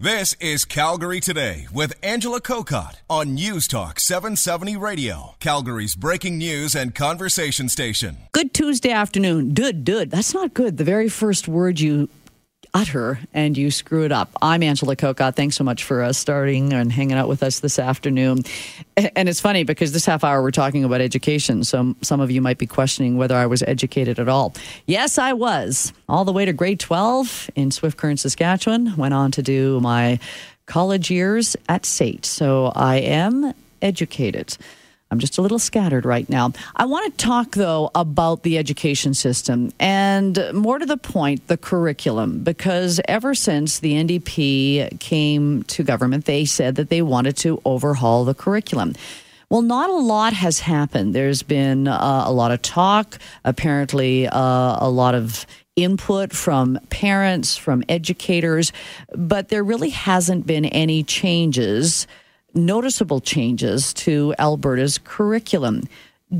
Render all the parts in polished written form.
This is Calgary Today with Angela Kokott on News Talk 770 Radio, Calgary's breaking news and conversation station. Good Tuesday afternoon. Dud. That's not good. The very first word you utter and you screw it up. I'm Angela Kokott. Thanks so much for starting and hanging out with us this afternoon. And it's funny because this half hour we're talking about education. So some of you might be questioning whether I was educated at all. Yes, I was. All the way to grade 12 in Swift Current, Saskatchewan. Went on to do my college years at SAIT. So I am educated. I'm just a little scattered right now. I want to talk, though, about the education system and, more to the point, the curriculum, because ever since the NDP came to government, they said that they wanted to overhaul the curriculum. Well, not a lot has happened. There's been a lot of talk, apparently a lot of input from parents, from educators, but there really hasn't been any changes, noticeable changes to Alberta's curriculum.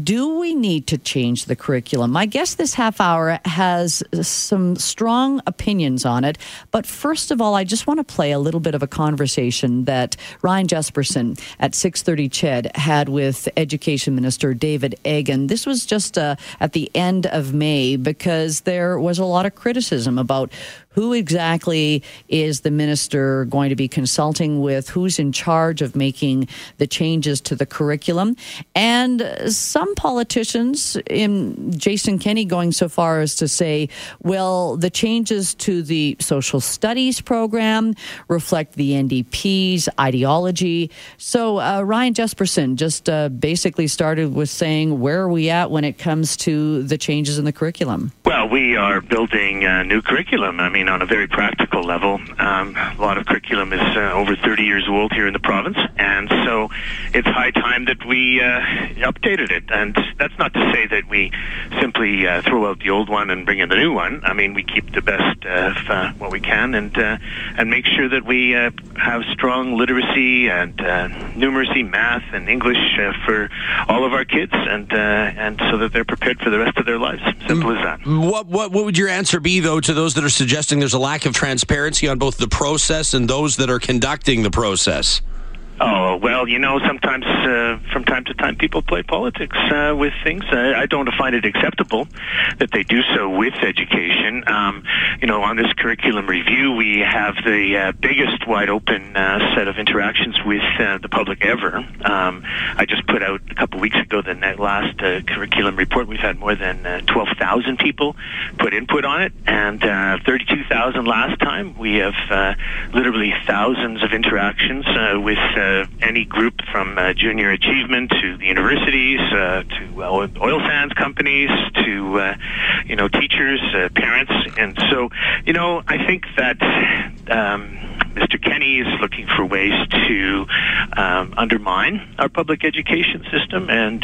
Do we need to change the curriculum? My guest this half hour has some strong opinions on it. But first of all, I just want to play a little bit of a conversation that Ryan Jesperson at 630 CHED had with Education Minister David Eggen. This was just at the end of May, because there was a lot of criticism about who exactly is the minister going to be consulting with, who's in charge of making the changes to the curriculum. And some politicians, in Jason Kenney going so far as to say, well, the changes to the social studies program reflect the NDP's ideology. So Ryan Jesperson just basically started with saying, where are we at when it comes to the changes in the curriculum? Well, we are building a new curriculum. I mean, on a very practical level, a lot of curriculum is over 30 years old here in the province, and so it's high time that we updated it. And that's not to say that we simply throw out the old one and bring in the new one. I mean, we keep the best of what we can, and make sure that we have strong literacy and numeracy, math, and English for all of our kids, and so that they're prepared for the rest of their lives. Simple as that. What would your answer be, though, to those that are suggesting there's a lack of transparency on both the process and those that are conducting the process? Oh, well, you know, sometimes from time to time people play politics with things. I don't find it acceptable that they do so with education. You know, on this curriculum review, we have the biggest wide-open set of interactions with the public ever. I just put out a couple weeks ago the last curriculum report. We've had more than 12,000 people put input on it, and 32,000 last time. We have literally thousands of interactions with any group, from junior achievement to the universities, to oil sands companies, to you know, teachers, parents, and so, you know, I think that Mr. Kenney is looking for ways to undermine our public education system, and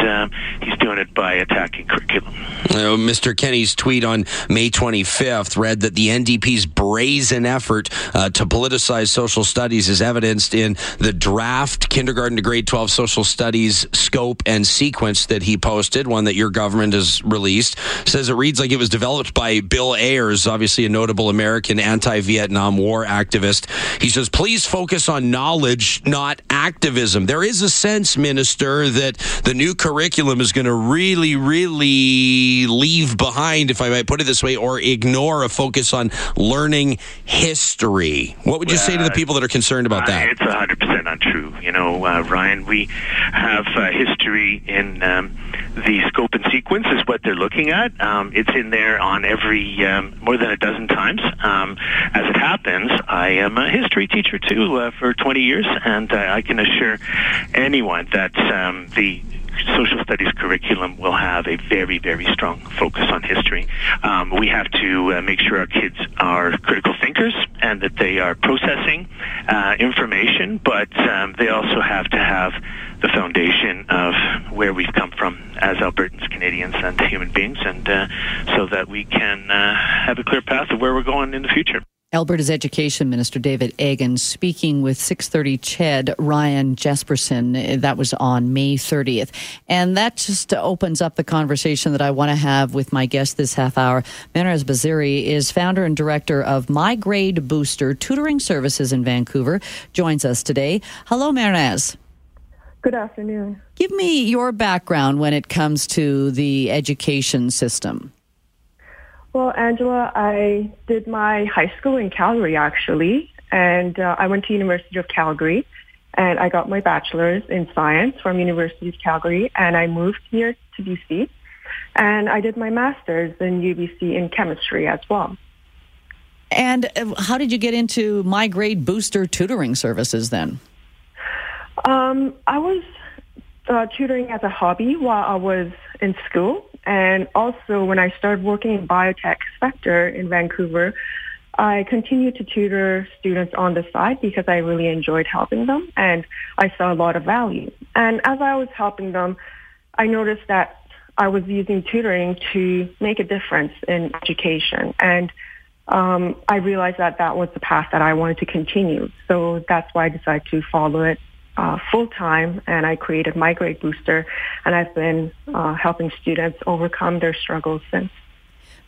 he's doing it by attacking curriculum. Mr. Kenney's tweet on May 25th read that the NDP's brazen effort to politicize social studies is evidenced in the draft kindergarten to grade 12 social studies scope and sequence that he posted, one that your government has released. Says it reads like it was developed by Bill Ayers, obviously a notable American anti-Vietnam War activist. He says, please focus on knowledge, not activism. There is a sense, Minister, that the new curriculum is going to really, really leave behind, if I might put it this way, or ignore a focus on learning history. What would you say to the people that are concerned about that? It's 100% untrue. You know, Ryan, we have history in the scope and sequence is what they're looking at. It's in there on every more than a dozen times. As it happens, I am a history teacher too for 20 years, and I can assure anyone that the social studies curriculum will have a very, very strong focus on history. We have to make sure our kids are critical thinkers and that they are processing information, but they also have to have the foundation of where we've come from as Albertans, Canadians, and human beings, and so that we can have a clear path of where we're going in the future. Alberta's Education Minister David Eggen speaking with 630 CHED Ryan Jesperson. That was on May 30th. And that just opens up the conversation that I want to have with my guest this half hour. Mehrnaz Bassiri is founder and director of MyGradeBooster Tutoring Services in Vancouver, joins us today. Hello, Mehrnaz. Good afternoon. Give me your background when it comes to the education system. Well, Angela, I did my high school in Calgary, actually, and I went to University of Calgary, and I got my bachelor's in science from University of Calgary, and I moved here to BC, and I did my master's in UBC in chemistry as well. And how did you get into MyGradeBooster tutoring services then? I was tutoring as a hobby while I was in school. And also, when I started working in biotech sector in Vancouver, I continued to tutor students on the side because I really enjoyed helping them, and I saw a lot of value. And as I was helping them, I noticed that I was using tutoring to make a difference in education. And I realized that that was the path that I wanted to continue. So that's why I decided to follow it full-time, and I created MyGradeBooster, and I've been helping students overcome their struggles since.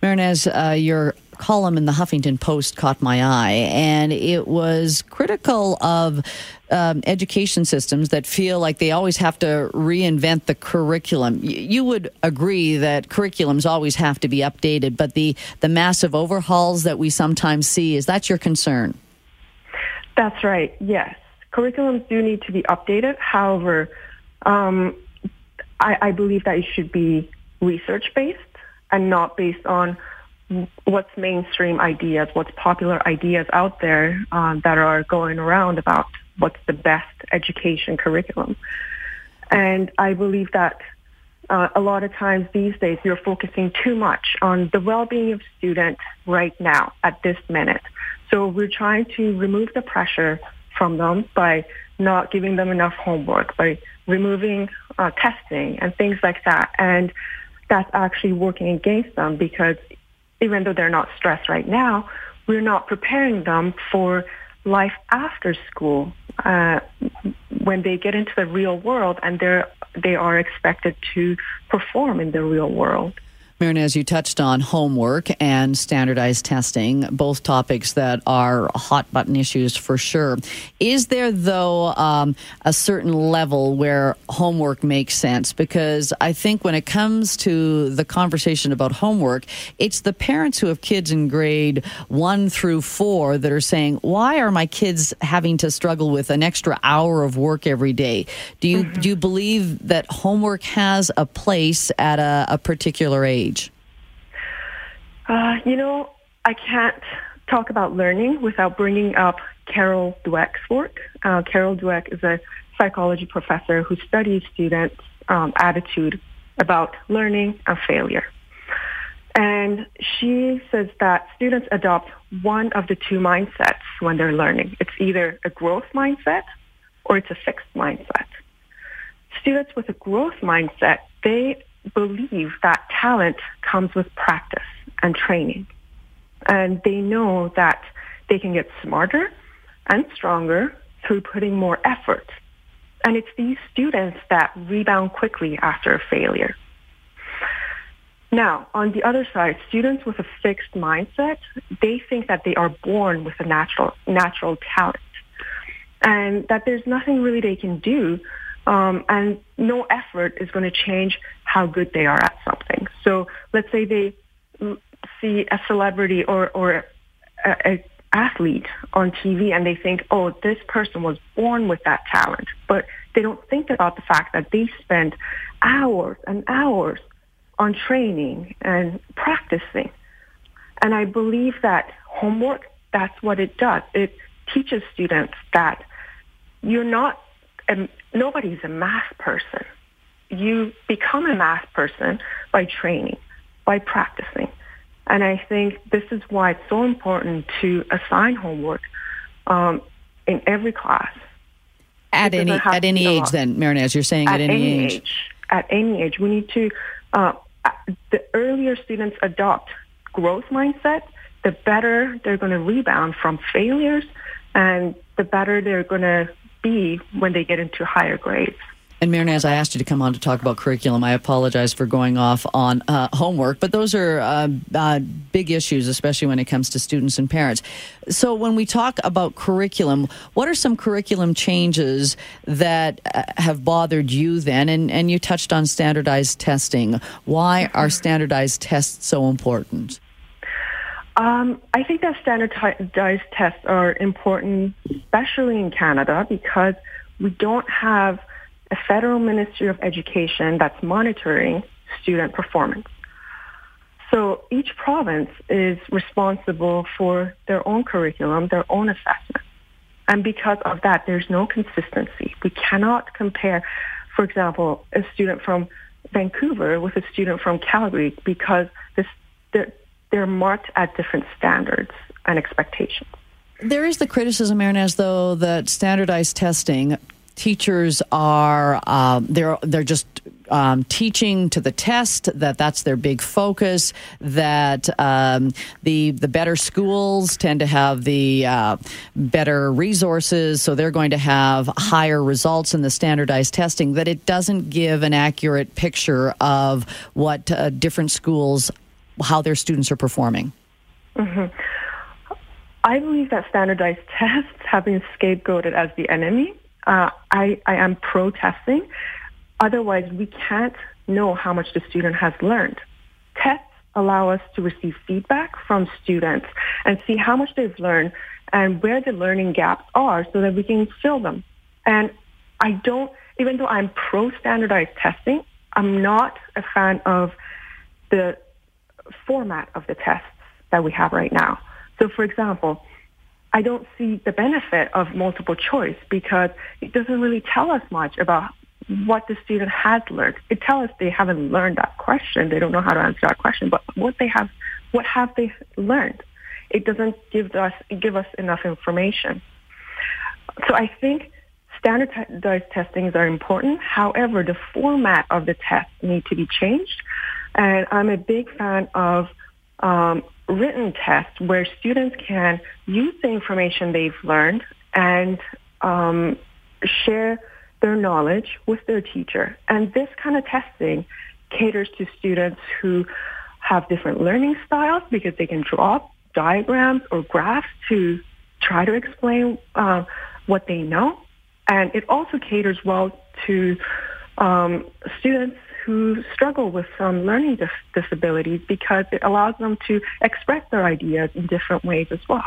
Mehrnaz, your column in the Huffington Post caught my eye, and it was critical of education systems that feel like they always have to reinvent the curriculum. You would agree that curriculums always have to be updated, but the massive overhauls that we sometimes see, is that your concern? That's right, yes. Curriculums do need to be updated. However, I believe that it should be research-based and not based on what's mainstream ideas, what's popular ideas out there that are going around about what's the best education curriculum. And I believe that a lot of times these days you're focusing too much on the well-being of students right now at this minute. So we're trying to remove the pressure from them by not giving them enough homework, by removing testing and things like that. And that's actually working against them, because even though they're not stressed right now, we're not preparing them for life after school when they get into the real world and they are expected to perform in the real world. Mehrnaz, you touched on homework and standardized testing, both topics that are hot-button issues for sure. Is there, though, a certain level where homework makes sense? Because I think when it comes to the conversation about homework, it's the parents who have kids in grade 1 through 4 that are saying, why are my kids having to struggle with an extra hour of work every day? Do you believe that homework has a place at a particular age? I can't talk about learning without bringing up Carol Dweck's work. Carol Dweck is a psychology professor who studies students' attitude about learning and failure. And she says that students adopt one of the two mindsets when they're learning. It's either a growth mindset or it's a fixed mindset. Students with a growth mindset, they believe that talent comes with practice and training, and they know that they can get smarter and stronger through putting more effort, and it's these students that rebound quickly after a failure. Now, on the other side, students with a fixed mindset, they think that they are born with a natural talent and that there's nothing really they can do, and no effort is going to change how good they are at something. So let's say they see a celebrity or an athlete on TV and they think, oh, this person was born with that talent. But they don't think about the fact that they spend hours and hours on training and practicing. And I believe that homework, that's what it does. It teaches students that you're not, nobody's a math person. You become a math person by training, by practicing. And I think this is why it's so important to assign homework in every class. At any age then, Mehrnaz, you're saying at any age? At any age. We need to, the earlier students adopt growth mindset, the better they're going to rebound from failures, and the better they're going to be when they get into higher grades. And Mehrnaz, I asked you to come on to talk about curriculum. I apologize for going off on homework, but those are big issues, especially when it comes to students and parents. So when we talk about curriculum, what are some curriculum changes that have bothered you then? And you touched on standardized testing. Why are standardized tests so important? I think that standardized tests are important, especially in Canada, because we don't have a federal Ministry of Education that's monitoring student performance. So each province is responsible for their own curriculum, their own assessment. And because of that, there's no consistency. We cannot compare, for example, a student from Vancouver with a student from Calgary because they're marked at different standards and expectations. There is the criticism, Mehrnaz, though, that standardized testing, teachers are they're just teaching to the test, that's their big focus, that the better schools tend to have the better resources, so they're going to have higher results in the standardized testing, that it doesn't give an accurate picture of what different schools, how their students are performing. Mm-hmm. I believe that standardized tests have been scapegoated as the enemy. I am protesting. Otherwise, we can't know how much the student has learned. Tests allow us to receive feedback from students and see how much they've learned and where the learning gaps are so that we can fill them. And even though I'm pro-standardized testing, I'm not a fan of the format of the tests that we have right now. So, for example, I don't see the benefit of multiple choice because it doesn't really tell us much about what the student has learned. It tells us they haven't learned that question. They don't know how to answer that question. But what have they learned? It doesn't give us enough information. So I think standardized testings are important. However, the format of the test needs to be changed. And I'm a big fan of written tests where students can use the information they've learned and share their knowledge with their teacher. And this kind of testing caters to students who have different learning styles because they can draw diagrams or graphs to try to explain what they know. And it also caters well to students who struggle with some learning disabilities because it allows them to express their ideas in different ways as well.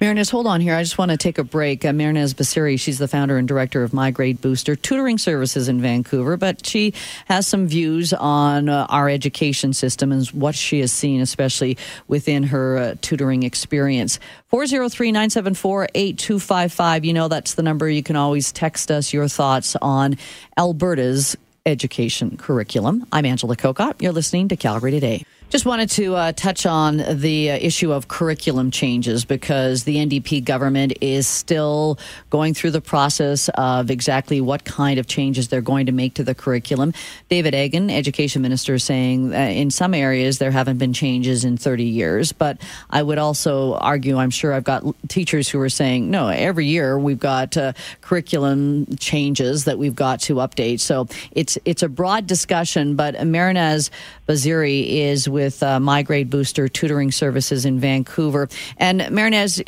Mehrnaz, hold on here. I just want to take a break. Mehrnaz Bassiri, she's the founder and director of MyGradeBooster, tutoring services in Vancouver, but she has some views on our education system and what she has seen, especially within her tutoring experience. 403-974-8255. You know that's the number. You can always text us your thoughts on Alberta's education curriculum. I'm Angela Kokott. You're listening to Calgary Today. Just wanted to touch on the issue of curriculum changes because the NDP government is still going through the process of exactly what kind of changes they're going to make to the curriculum. David Eggen, Education Minister, saying in some areas there haven't been changes in 30 years. But I would also argue, I'm sure I've got teachers who are saying, no, every year we've got curriculum changes that we've got to update. So it's a broad discussion, but Mehrnaz Bassiri is with MyGradeBooster Tutoring Services in Vancouver. And Mehrnaz,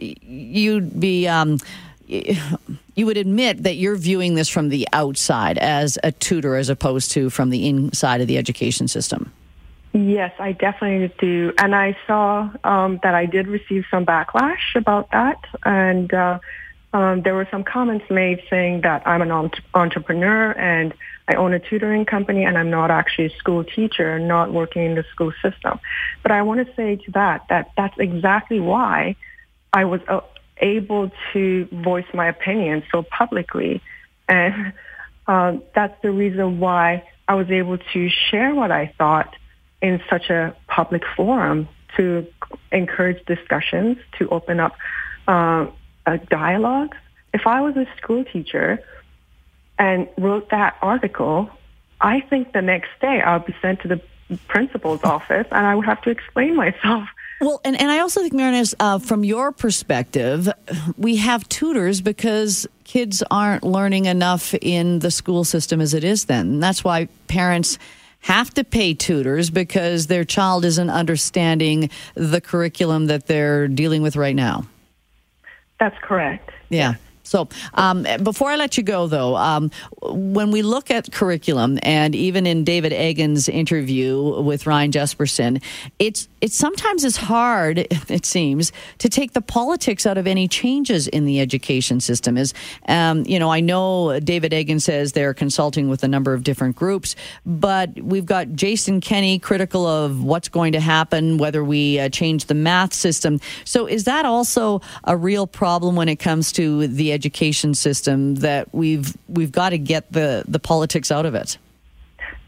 you would admit that you're viewing this from the outside as a tutor as opposed to from the inside of the education system. Yes, I definitely do. And I saw that I did receive some backlash about that. And there were some comments made saying that I'm an entrepreneur and I own a tutoring company and I'm not actually a school teacher and not working in the school system. But I want to say to that that's exactly why I was able to voice my opinion so publicly. And that's the reason why I was able to share what I thought in such a public forum to encourage discussions, to open up dialogues. If I was a school teacher and wrote that article, I think the next day I'll be sent to the principal's office and I would have to explain myself Well, and I also think, Mehrnaz, from your perspective, we have tutors because kids aren't learning enough in the school system as it is then. And that's why parents have to pay tutors because their child isn't understanding the curriculum that they're dealing with right now. That's correct. Yeah. So before I let you go, though, when we look at curriculum, and even in David Eggen's interview with Ryan Jesperson, it's sometimes is hard, it seems, to take the politics out of any changes in the education system. I know David Eggen says they're consulting with a number of different groups, but we've got Jason Kenney critical of what's going to happen, whether we change the math system. So is that also a real problem when it comes to the education system, that we've got to get the politics out of it?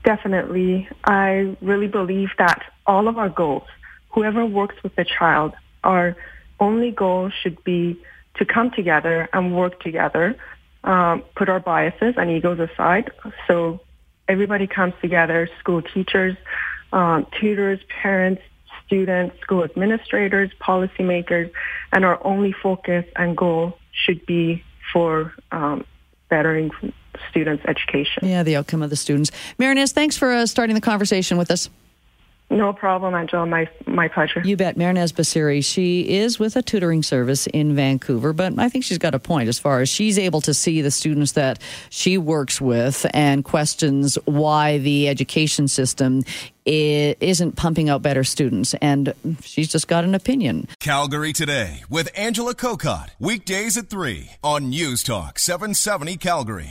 Definitely. I really believe that all of our goals, whoever works with the child, our only goal should be to come together and work together, put our biases and egos aside. So everybody comes together, school teachers, tutors, parents, students, school administrators, policymakers, and our only focus and goal should be for bettering students' education. Yeah, the outcome of the students. Mehrnaz, thanks for starting the conversation with us. No problem, Angela. My pleasure. You bet. Mehrnaz Bassiri, she is with a tutoring service in Vancouver, but I think she's got a point as far as she's able to see the students that she works with and questions why the education system isn't pumping out better students, and she's just got an opinion. Calgary Today with Angela Kokott, weekdays at 3 on News Talk 770 Calgary.